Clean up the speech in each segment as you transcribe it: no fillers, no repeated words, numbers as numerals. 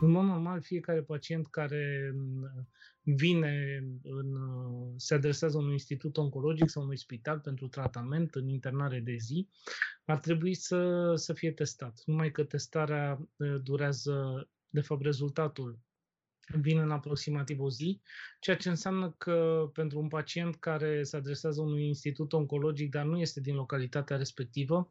În mod normal, fiecare pacient care vine, se adresează unui institut oncologic sau unui spital pentru tratament în internare de zi, ar trebui să fie testat. Numai că testarea durează, de fapt rezultatul vine în aproximativ o zi, ceea ce înseamnă că pentru un pacient care se adresează unui institut oncologic, dar nu este din localitatea respectivă,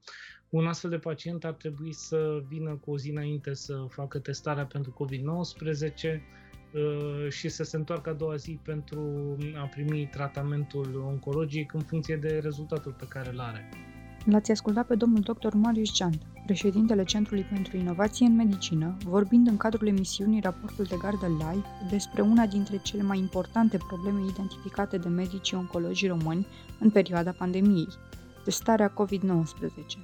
un astfel de pacient ar trebui să vină cu o zi înainte să facă testarea pentru COVID-19 și să se întoarcă a doua zi pentru a primi tratamentul oncologic în funcție de rezultatul pe care îl are. L-ați ascultat pe domnul dr. Marius Ciantă, președintele Centrului pentru Inovație în Medicină, vorbind în cadrul emisiunii Raportul de Gardă Live despre una dintre cele mai importante probleme identificate de medicii oncologi români în perioada pandemiei, testarea COVID-19.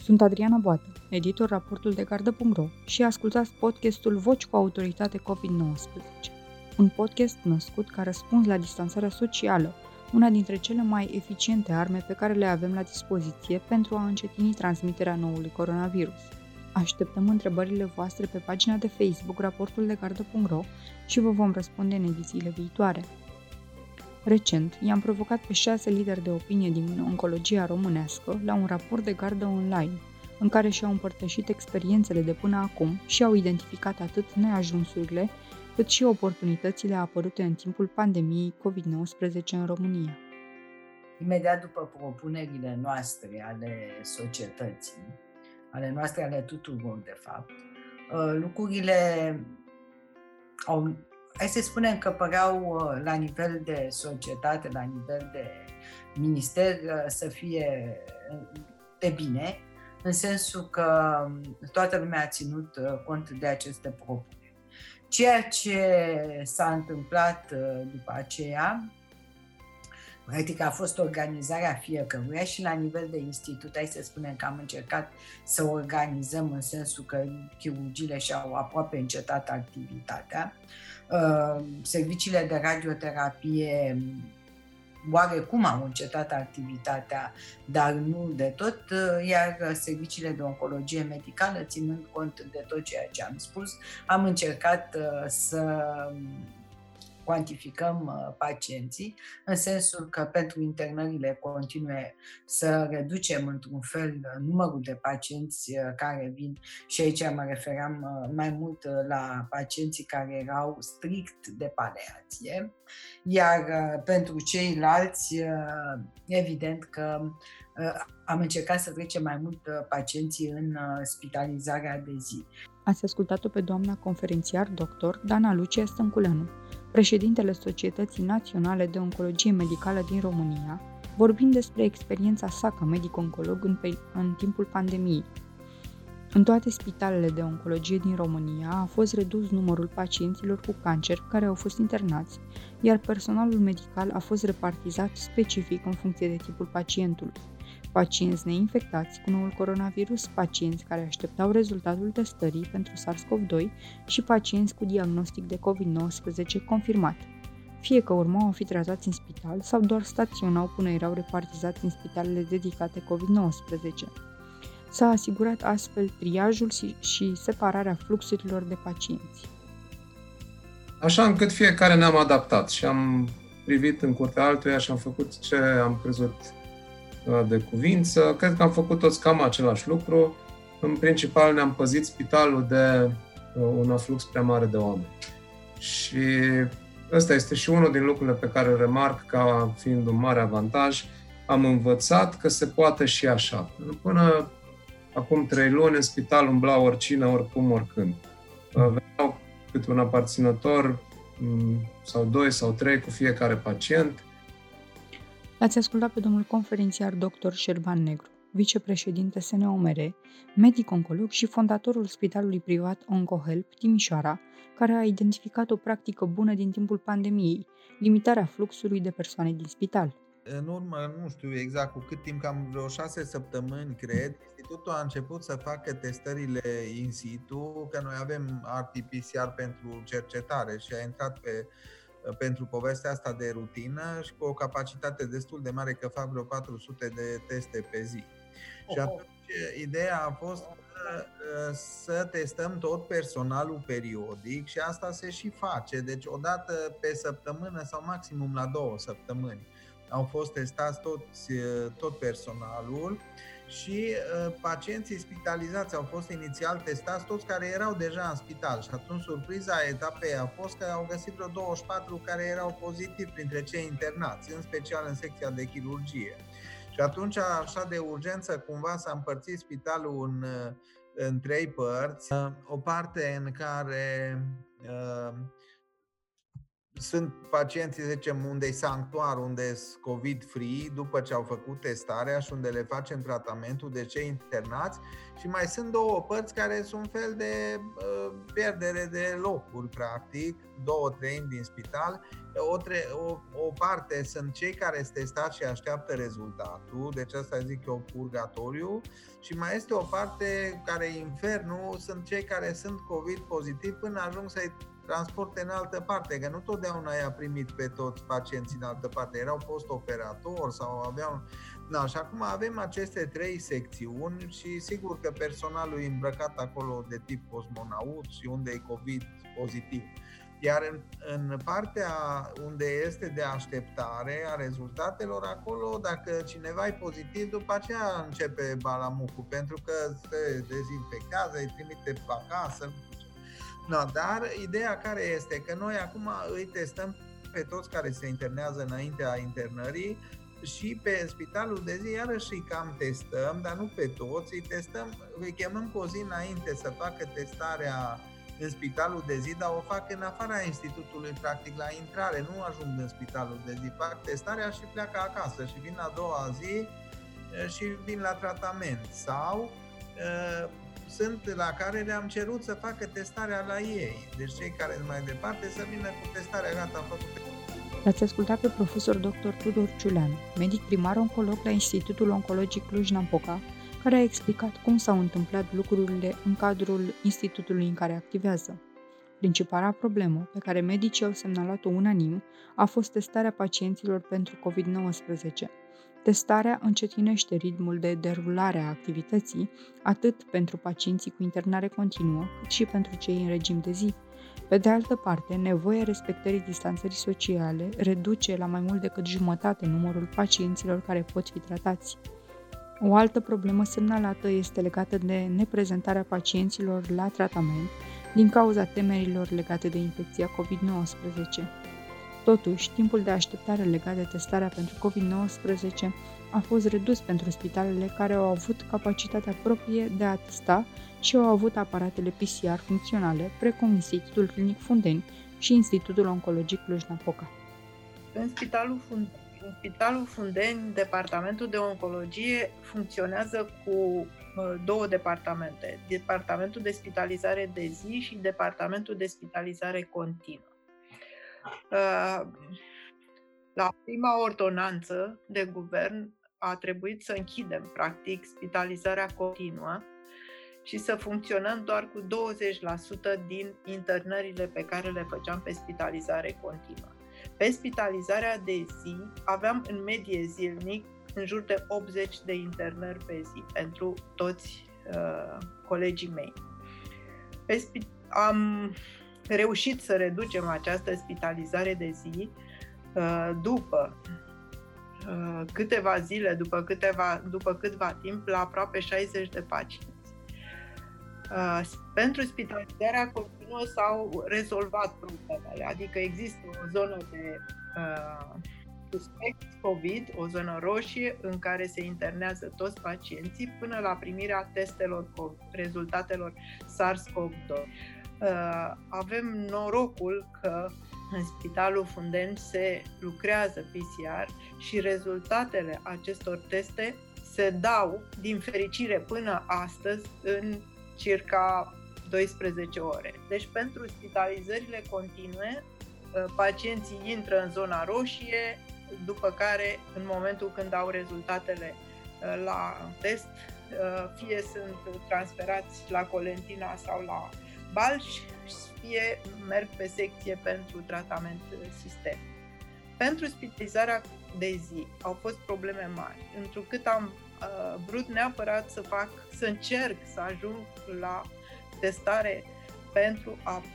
Sunt Adriana Boată, editor Raportul de Gardă.ro și ascultați podcastul Voci cu Autoritate COVID-19, un podcast născut ca răspuns la distanțarea socială, una dintre cele mai eficiente arme pe care le avem la dispoziție pentru a încetini transmiterea noului coronavirus. Așteptăm întrebările voastre pe pagina de Facebook raportuldegardă.ro și vă vom răspunde în edițiile viitoare. Recent, i-am provocat pe 6 lideri de opinie din oncologia românească la un raport de gardă online, în care și-au împărtășit experiențele de până acum și au identificat atât neajunsurile, cât și oportunitățile apărute în timpul pandemiei COVID-19 în România. Imediat după propunerile noastre ale societății, ale noastre, ale tuturor, de fapt, lucrurile au, hai să spunem că păreau la nivel de societate, la nivel de minister, să fie de bine, în sensul că toată lumea a ținut cont de aceste propuneri. Ceea ce s-a întâmplat după aceea, practic a fost organizarea fiecăruia și la nivel de institut, hai să spunem că am încercat să organizăm în sensul că chirurgiile și-au aproape încetat activitatea. Serviciile de radioterapie oarecum au încetat activitatea, dar nu de tot, iar serviciile de oncologie medicală, ținând cont de tot ceea ce am spus, am încercat să cuantificăm pacienții, în sensul că pentru internările continue să reducem într-un fel numărul de pacienți care vin, și aici mă referam mai mult la pacienții care erau strict de paleație, iar pentru ceilalți, evident că am încercat să trecem mai mult pacienții în spitalizarea de zi. Ați ascultat-o pe doamna conferențiar doctor Dana Lucia Stânculenu, președintele Societății Naționale de Oncologie Medicală din România, vorbind despre experiența sa ca medic-oncolog în timpul pandemiei. În toate spitalele de oncologie din România a fost redus numărul pacienților cu cancer care au fost internați, iar personalul medical a fost repartizat specific în funcție de tipul pacientului. Pacienți neinfectați cu noul coronavirus, pacienți care așteptau rezultatul testării pentru SARS-CoV-2 și pacienți cu diagnostic de COVID-19 confirmat, fie că urmau a fi tratați în spital sau doar staționau până erau repartizați în spitalele dedicate COVID-19. S-a asigurat astfel triajul și separarea fluxurilor de pacienți. Așa încât fiecare ne-am adaptat și am privit în curtea altuia și am făcut ce am crezut de cuvință. Cred că am făcut toți cam același lucru. În principal ne-am păzit spitalul de un aflux prea mare de oameni. Și ăsta este și unul din lucrurile pe care îl remarc ca fiind un mare avantaj. Am învățat că se poate și așa. Până acum 3 luni în spital umbla oricine, oricum, oricând. Veneau câte un aparținător sau 2 sau 3 cu fiecare pacient. L-ați ascultat pe domnul conferențiar dr. Șerban Negru, vicepreședinte SNOMR, medic-oncolog și fondatorul spitalului privat OncoHelp Timișoara, care a identificat o practică bună din timpul pandemiei, limitarea fluxului de persoane din spital. În urmă, nu știu exact cu cât timp, cam vreo 6 săptămâni, cred, institutul a început să facă testările in situ, că noi avem RT-PCR pentru cercetare și a intrat pentru povestea asta de rutină și cu o capacitate destul de mare, că fac vreo 400 de teste pe zi. Și atunci, ideea a fost să testăm tot personalul periodic și asta se și face. Deci odată pe săptămână sau maximum la 2 săptămâni au fost testați tot personalul și pacienții spitalizați au fost inițial testați toți care erau deja în spital și atunci surpriza etapei a fost că au găsit vreo 24 care erau pozitivi printre cei internați, în special în secția de chirurgie. Și atunci, așa de urgență, cumva s-a împărțit spitalul în 3 părți. O parte în care sunt pacienții, să zicem, unde e sanctuar, unde sunt COVID-free, după ce au făcut testarea și unde le facem tratamentul de cei internați. Și mai sunt 2 părți care sunt un fel de pierdere de locuri, practic, 2/3 din spital. O parte sunt cei care sunt testați și așteaptă rezultatul, deci asta zic eu purgatoriu. Și mai este o parte care e infernul, sunt cei care sunt COVID pozitiv până ajung să-i transporte în altă parte, că nu totdeauna i-a primit pe toți pacienții în altă parte, erau post-operatori sau aveau... Da, și acum avem aceste 3 secțiuni și sigur că personalul e îmbrăcat acolo de tip cosmonaut și unde e COVID pozitiv. Iar în partea unde este de așteptare a rezultatelor, acolo, dacă cineva e pozitiv, după aceea începe balamucul, pentru că se dezinfectează, îi trimite acasă. No, dar ideea care este că noi acum îi testăm pe toți care se internează înaintea internării și pe spitalul de zi iarăși îi cam testăm, dar nu pe toți, îi chemăm cu o zi înainte să facă testarea în spitalul de zi, dar o fac în afara institutului, practic la intrare, nu ajung în spitalul de zi, fac testarea și pleacă acasă și vin la 2-a zi și vin la tratament sau... sunt la care le-am cerut să facă testarea la ei, deci cei care sunt mai departe să vină cu testarea gata făcută. L-ați ascultat pe profesor dr. Tudor Ciulean, medic primar oncolog la Institutul Oncologic Cluj-Napoca, care a explicat cum s-au întâmplat lucrurile în cadrul institutului în care activează. Principala problemă pe care medicii au semnalat-o unanim a fost testarea pacienților pentru COVID-19. Testarea încetinește ritmul de derulare a activității, atât pentru pacienții cu internare continuă, cât și pentru cei în regim de zi. Pe de altă parte, nevoia respectării distanțării sociale reduce la mai mult decât jumătate numărul pacienților care pot fi tratați. O altă problemă semnalată este legată de neprezentarea pacienților la tratament din cauza temerilor legate de infecția COVID-19. Totuși, timpul de așteptare legat de testarea pentru COVID-19 a fost redus pentru spitalele care au avut capacitatea proprie de a testa și au avut aparatele PCR funcționale, precum Institutul Clinic Fundeni și Institutul Oncologic Cluj-Napoca. În Spitalul Fundeni, departamentul de oncologie funcționează cu 2 departamente, departamentul de spitalizare de zi și departamentul de spitalizare continuă. La prima ordonanță de guvern a trebuit să închidem, practic, spitalizarea continuă și să funcționăm doar cu 20% din internările pe care le făceam pe spitalizare continuă. Pe spitalizarea de zi aveam în medie zilnic în jur de 80 de internări pe zi pentru toți colegii mei. Am reușit să reducem această spitalizare de zi după câteva zile, după câtva timp, la aproape 60 de pacienți. Pentru spitalizarea continuă s-au rezolvat problemele, adică există o zonă de suspect COVID, o zonă roșie, în care se internează toți pacienții până la primirea testelor COVID, rezultatelor SARS-CoV-2. Avem norocul că în Spitalul Fundeni se lucrează PCR și rezultatele acestor teste se dau, din fericire, până astăzi în circa 12 ore. Deci pentru spitalizările continue, pacienții intră în zona roșie, după care, în momentul când au rezultatele la test, fie sunt transferați la Colentina sau la Balci, fie merg pe secție pentru tratament sistem. Pentru spitalizarea de zi au fost probleme mari, întrucât am vrut neapărat să fac, să încerc să ajung la testare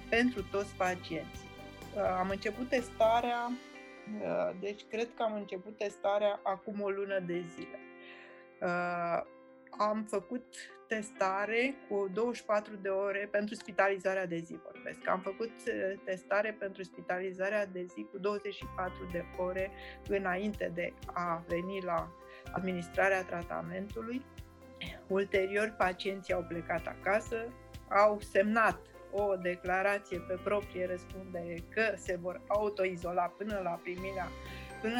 pentru toți pacienții. Am început testarea, deci cred că am început testarea acum o lună de zile. Am făcut testare cu 24 de ore pentru spitalizarea de zi, vorbesc. Am făcut testare pentru spitalizarea de zi cu 24 de ore înainte de a veni la administrarea tratamentului. Ulterior, pacienții au plecat acasă, au semnat o declarație pe proprie răspundere că se vor autoizola până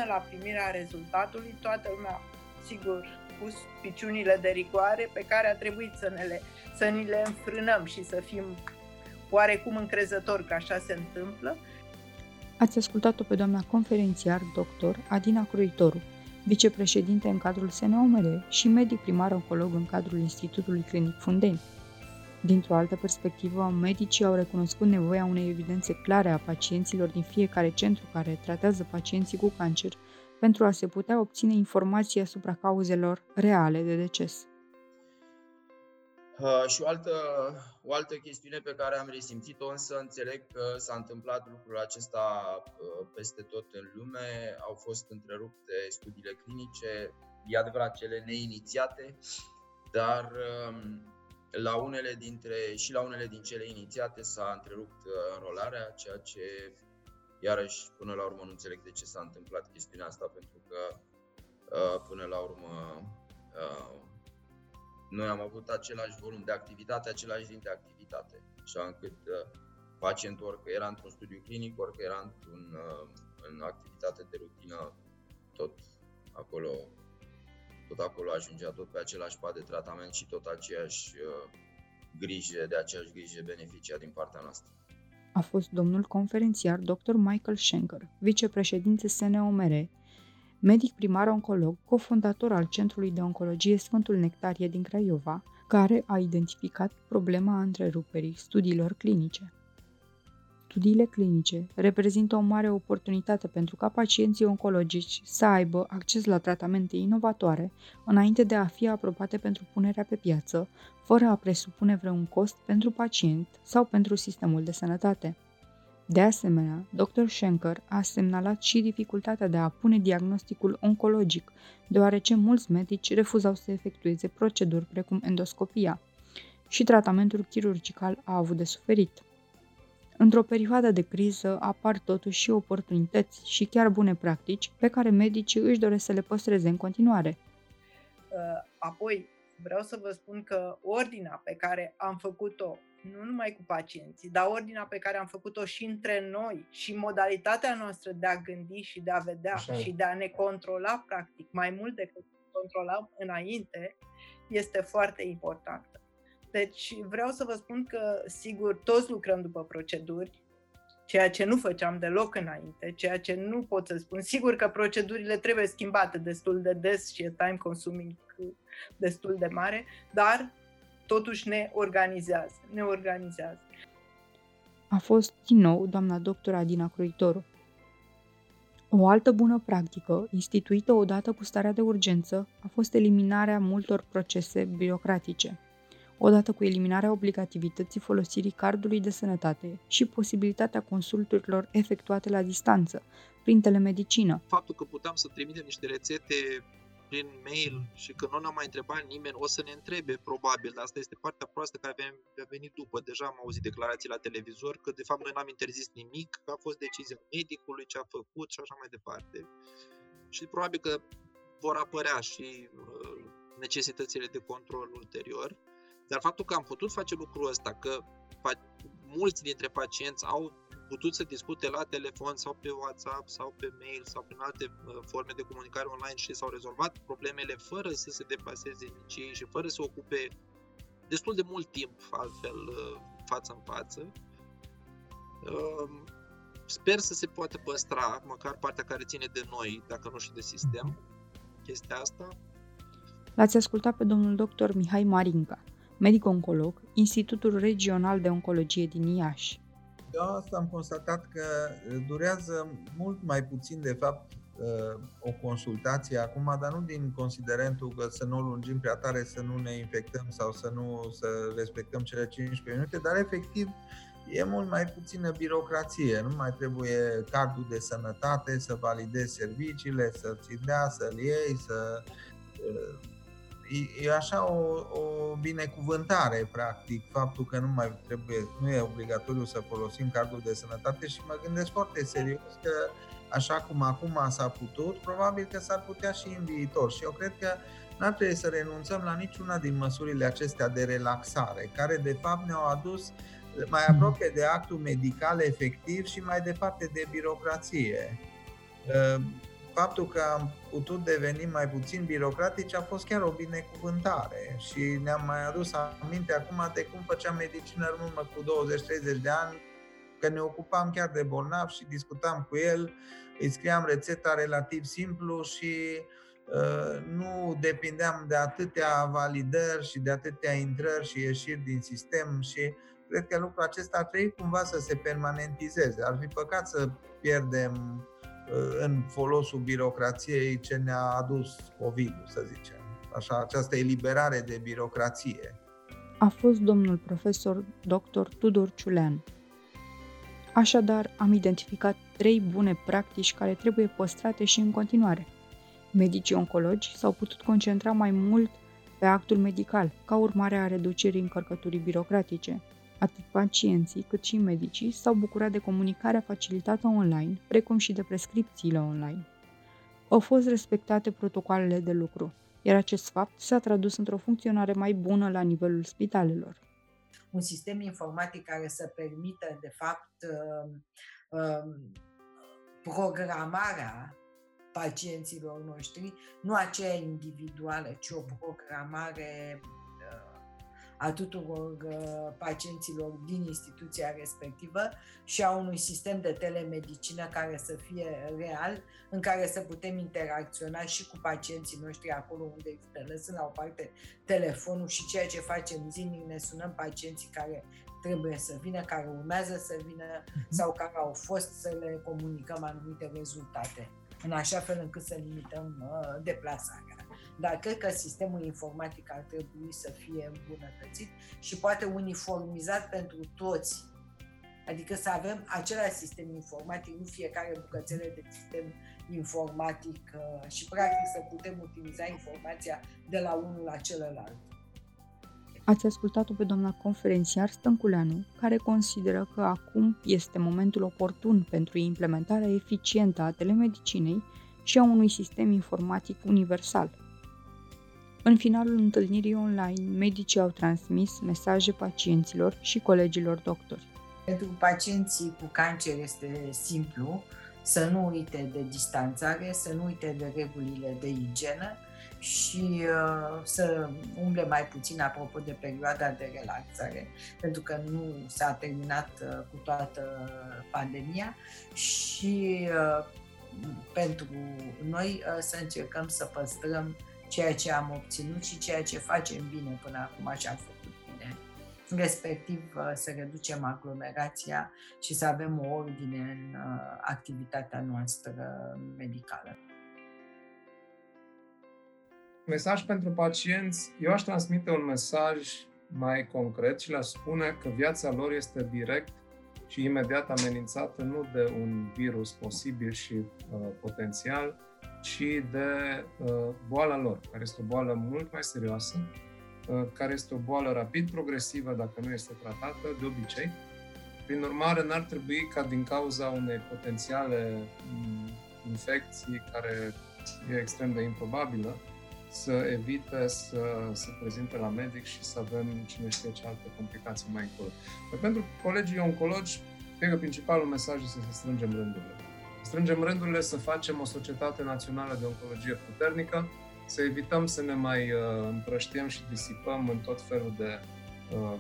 la primirea rezultatului. Toată lumea, sigur, pus piciunile de rigoare pe care a trebuit să ni le înfrânăm și să fim oarecum încrezători că așa se întâmplă. Ați ascultat-o pe doamna conferențiar dr. Adina Cruitoru, vicepreședinte în cadrul SNOMR și medic primar oncolog în cadrul Institutului Clinic Fundeni. Dintr-o altă perspectivă, medicii au recunoscut nevoia unei evidențe clare a pacienților din fiecare centru care tratează pacienții cu cancer pentru a se putea obține informații asupra cauzelor reale de deces. Și o altă chestiune pe care am resimțit-o, însă înțeleg că s-a întâmplat lucrul acesta peste tot în lume, au fost întrerupte studiile clinice, e adevărat cele neinițiate, dar la unele din cele inițiate s-a întrerupt înrolarea, ceea ce iarăși, până la urmă, nu înțeleg de ce s-a întâmplat chestiunea asta, pentru că, până la urmă, noi am avut același volum de activitate, același ritm de activitate, așa încât pacientul, orică era într-un studiu clinic, orică era în activitate de rutină, tot acolo ajungea, tot pe același pat de tratament și tot aceeași grijă beneficia din partea noastră. A fost domnul conferențiar dr. Michael Schenker, vicepreședinte SNOMR, medic primar oncolog, cofondator al Centrului de Oncologie Sfântul Nectarie din Craiova, care a identificat problema întreruperii studiilor clinice. Studiile clinice reprezintă o mare oportunitate pentru ca pacienții oncologici să aibă acces la tratamente inovatoare înainte de a fi aprobate pentru punerea pe piață, fără a presupune vreun cost pentru pacient sau pentru sistemul de sănătate. De asemenea, dr. Schenker a semnalat și dificultatea de a pune diagnosticul oncologic, deoarece mulți medici refuzau să efectueze proceduri precum endoscopia și tratamentul chirurgical a avut de suferit. Într-o perioadă de criză apar totuși și oportunități și chiar bune practici pe care medicii își doresc să le păstreze în continuare. Apoi, vreau să vă spun că ordinea pe care am făcut-o, nu numai cu pacienții, dar ordinea pe care am făcut-o și între noi și modalitatea noastră de a gândi și de a vedea și de a ne controla, practic, mai mult decât controlam înainte, este foarte importantă. Deci vreau să vă spun că, sigur, toți lucrăm după proceduri, ceea ce nu făceam deloc înainte, ceea ce nu pot să spun. Sigur că procedurile trebuie schimbate destul de des și e time consuming destul de mare, dar totuși ne organizează. A fost din nou doamna doctor Adina Cruitoru. O altă bună practică, instituită odată cu starea de urgență, a fost eliminarea multor procese birocratice. Odată cu eliminarea obligativității folosirii cardului de sănătate și posibilitatea consulturilor efectuate la distanță, prin telemedicină. Faptul că puteam să trimitem niște rețete prin mail și că nu ne-a mai întrebat nimeni, o să ne întrebe probabil, dar asta este partea proastă care a venit după. Deja am auzit declarații la televizor că de fapt noi n-am interzis nimic, că a fost decizia medicului, ce a făcut și așa mai departe. Și probabil că vor apărea și necesitățile de control ulterior. Dar faptul că am putut face lucrul ăsta, că mulți dintre pacienți au putut să discute la telefon sau pe WhatsApp sau pe mail sau prin alte forme de comunicare online și s-au rezolvat problemele fără să se deplaseze nici ei și fără să ocupe destul de mult timp altfel față în față. Sper să se poată păstra măcar partea care ține de noi, dacă nu și de sistem, chestia asta. L-ați ascultat pe domnul dr. Mihai Marinca, medic-oncolog, Institutul Regional de Oncologie din Iași. Eu asta am constatat că durează mult mai puțin, de fapt, o consultație acum, dar nu din considerentul că să nu lungim prea tare, să nu ne infectăm sau să respectăm cele 15 minute, dar efectiv e mult mai puțină birocrație, nu mai trebuie cardul de sănătate, să validezi serviciile, să-ți dea, să-l iei, să... E așa o binecuvântare, practic, faptul că nu e obligatoriu să folosim cardul de sănătate și mă gândesc foarte serios că așa cum acum s-a putut, probabil că s-ar putea și în viitor. Și eu cred că n-ar trebui să renunțăm la niciuna din măsurile acestea de relaxare, care de fapt ne-au adus mai aproape de actul medical efectiv și mai departe de birocrație. Faptul că am putut deveni mai puțin birocratici a fost chiar o binecuvântare și ne-am mai adus aminte acum de cum făceam medicină în urmă cu 20-30 de ani, că ne ocupam chiar de bolnav și discutam cu el, îi scriam rețeta relativ simplu și nu depindeam de atâtea validări și de atâtea intrări și ieșiri din sistem și cred că lucrul acesta ar trebui cumva să se permanentizeze. Ar fi păcat să pierdem în folosul birocrației ce ne-a adus COVID-ul, să zicem. Așa, această eliberare de birocrație. A fost domnul profesor dr. Tudor Ciulean. Așadar, am identificat 3 bune practici care trebuie păstrate și în continuare. Medicii oncologi s-au putut concentra mai mult pe actul medical, ca urmare a reducerii încărcăturii birocratice. Atât pacienții cât și medicii s-au bucurat de comunicarea facilitată online, precum și de prescripțiile online. Au fost respectate protocoalele de lucru, iar acest fapt s-a tradus într-o funcționare mai bună la nivelul spitalelor. Un sistem informatic care să permită, de fapt, programarea pacienților noștri, nu aceea individuală, ci o programare a tuturor pacienților din instituția respectivă și a unui sistem de telemedicină care să fie real, în care să putem interacționa și cu pacienții noștri acolo unde există, lăsând la o parte telefonul și ceea ce facem zilnic, ne sunăm pacienții care trebuie să vină, care urmează să vină sau care au fost, să le comunicăm anumite rezultate, în așa fel încât să limităm deplasarea. Dar cred că sistemul informatic ar trebui să fie îmbunătățit și poate uniformizat pentru toți. Adică să avem același sistem informatic, nu fiecare bucățele de sistem informatic și practic să putem utiliza informația de la unul la celălalt. Ați ascultat-o pe doamna conferențiar Stânculenu, care consideră că acum este momentul oportun pentru implementarea eficientă a telemedicinei și a unui sistem informatic universal. În finalul întâlnirii online, medicii au transmis mesaje pacienților și colegilor doctori. Pentru pacienții cu cancer este simplu să nu uite de distanțare, să nu uite de regulile de igienă și să umble mai puțin apropo de perioada de relaxare, pentru că nu s-a terminat cu toată pandemia și pentru noi să încercăm să păstrăm ceea ce am obținut și ceea ce facem bine până acum și am făcut bine. Respectiv să reducem aglomerația și să avem o ordine în activitatea noastră medicală. Mesaj pentru pacienți. Eu aș transmite un mesaj mai concret și le-aș spune că viața lor este direct și imediat amenințată nu de un virus posibil și potențial, ci de boala lor, care este o boală mult mai serioasă, care este o boală rapid progresivă dacă nu este tratată, de obicei. Prin urmare, n-ar trebui ca din cauza unei potențiale infecții, care e extrem de improbabilă, să evite să se prezinte la medic și să avem cine știe ce alte complicații mai încolo. Dar pentru colegii oncologi, cred că principalul mesaj este să strângem rândurile. Strângem rândurile, să facem o societate națională de oncologie puternică, să evităm să ne mai împrăștiem și disipăm în tot felul de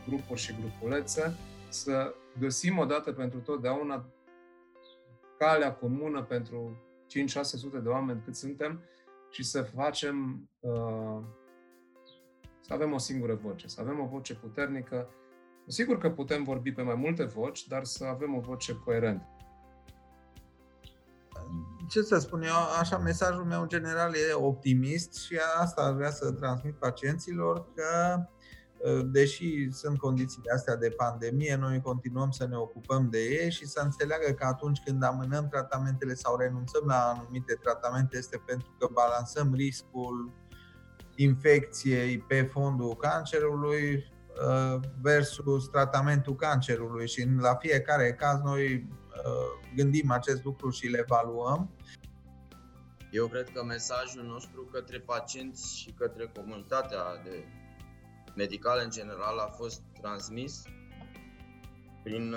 grupuri și grupulețe, să găsim odată pentru totdeauna calea comună pentru 5-600 de oameni cât suntem și să facem, să avem o singură voce, să avem o voce puternică. Sigur că putem vorbi pe mai multe voci, dar să avem o voce coerentă. ce să spun eu, așa, mesajul meu în general e optimist și asta aș vrea să transmit pacienților, că deși sunt condițiile astea de pandemie, noi continuăm să ne ocupăm de ei și să înțeleagă că atunci când amânăm tratamentele sau renunțăm la anumite tratamente este pentru că balansăm riscul infecției pe fondul cancerului versus tratamentul cancerului și la fiecare caz noi gândim acest lucru și le evaluăm. Eu cred că mesajul nostru către pacienți și către comunitatea de medicală în general a fost transmis prin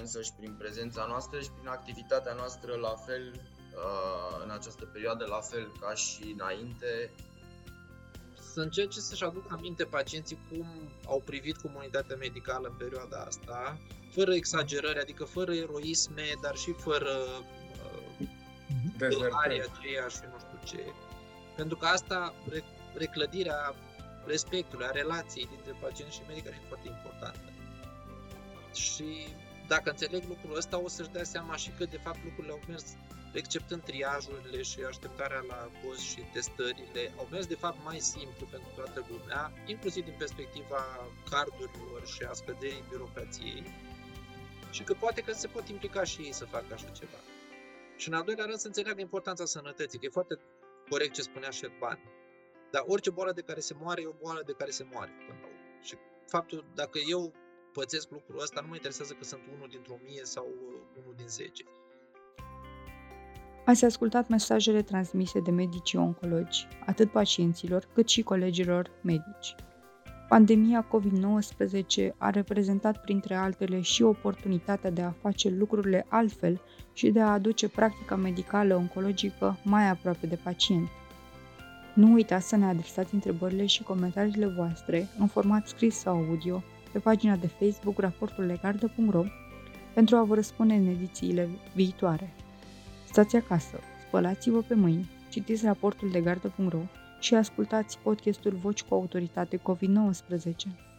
însăși, prin prezența noastră și prin activitatea noastră, la fel în această perioadă, la fel ca și înainte. Să încerce să-și aducă aminte pacienții cum au privit comunitatea medicală în perioada asta, fără exagerări, adică fără eroisme, dar și fără dezertarea aceea și nu știu ce. Pentru că asta, reclădirea respectului, a relației dintre pacient și medic e foarte importantă. Și dacă înțeleg lucrul ăsta, o să-și dea seama și că de fapt lucrurile au mers, exceptând triajurile și așteptarea la cozi și testările, au mers de fapt mai simplu pentru toată lumea, inclusiv din perspectiva cardurilor și a scăderii birocrației, și că poate că se pot implica și ei să facă așa ceva. Și în al doilea rând să înțeleagă importanța sănătății, că e foarte corect ce spunea Șerban, dar orice boală de care se moare e o boală de care se moare până la urmă. Și faptul, dacă eu pățesc lucrul ăsta, nu mă interesează că sunt unul dintr-o mie sau unul din 10. Ați ascultat mesajele transmise de medicii oncologi, atât pacienților, cât și colegilor medici. Pandemia COVID-19 a reprezentat printre altele și oportunitatea de a face lucrurile altfel și de a aduce practica medicală oncologică mai aproape de pacient. Nu uitați să ne adresați întrebările și comentariile voastre în format scris sau audio pe pagina de Facebook raportullegardă.ro pentru a vă răspunde în edițiile viitoare. Stați acasă, spălați-vă pe mâini, citiți raportullegardă.ro și ascultați podcastul Voci cu Autoritate COVID-19.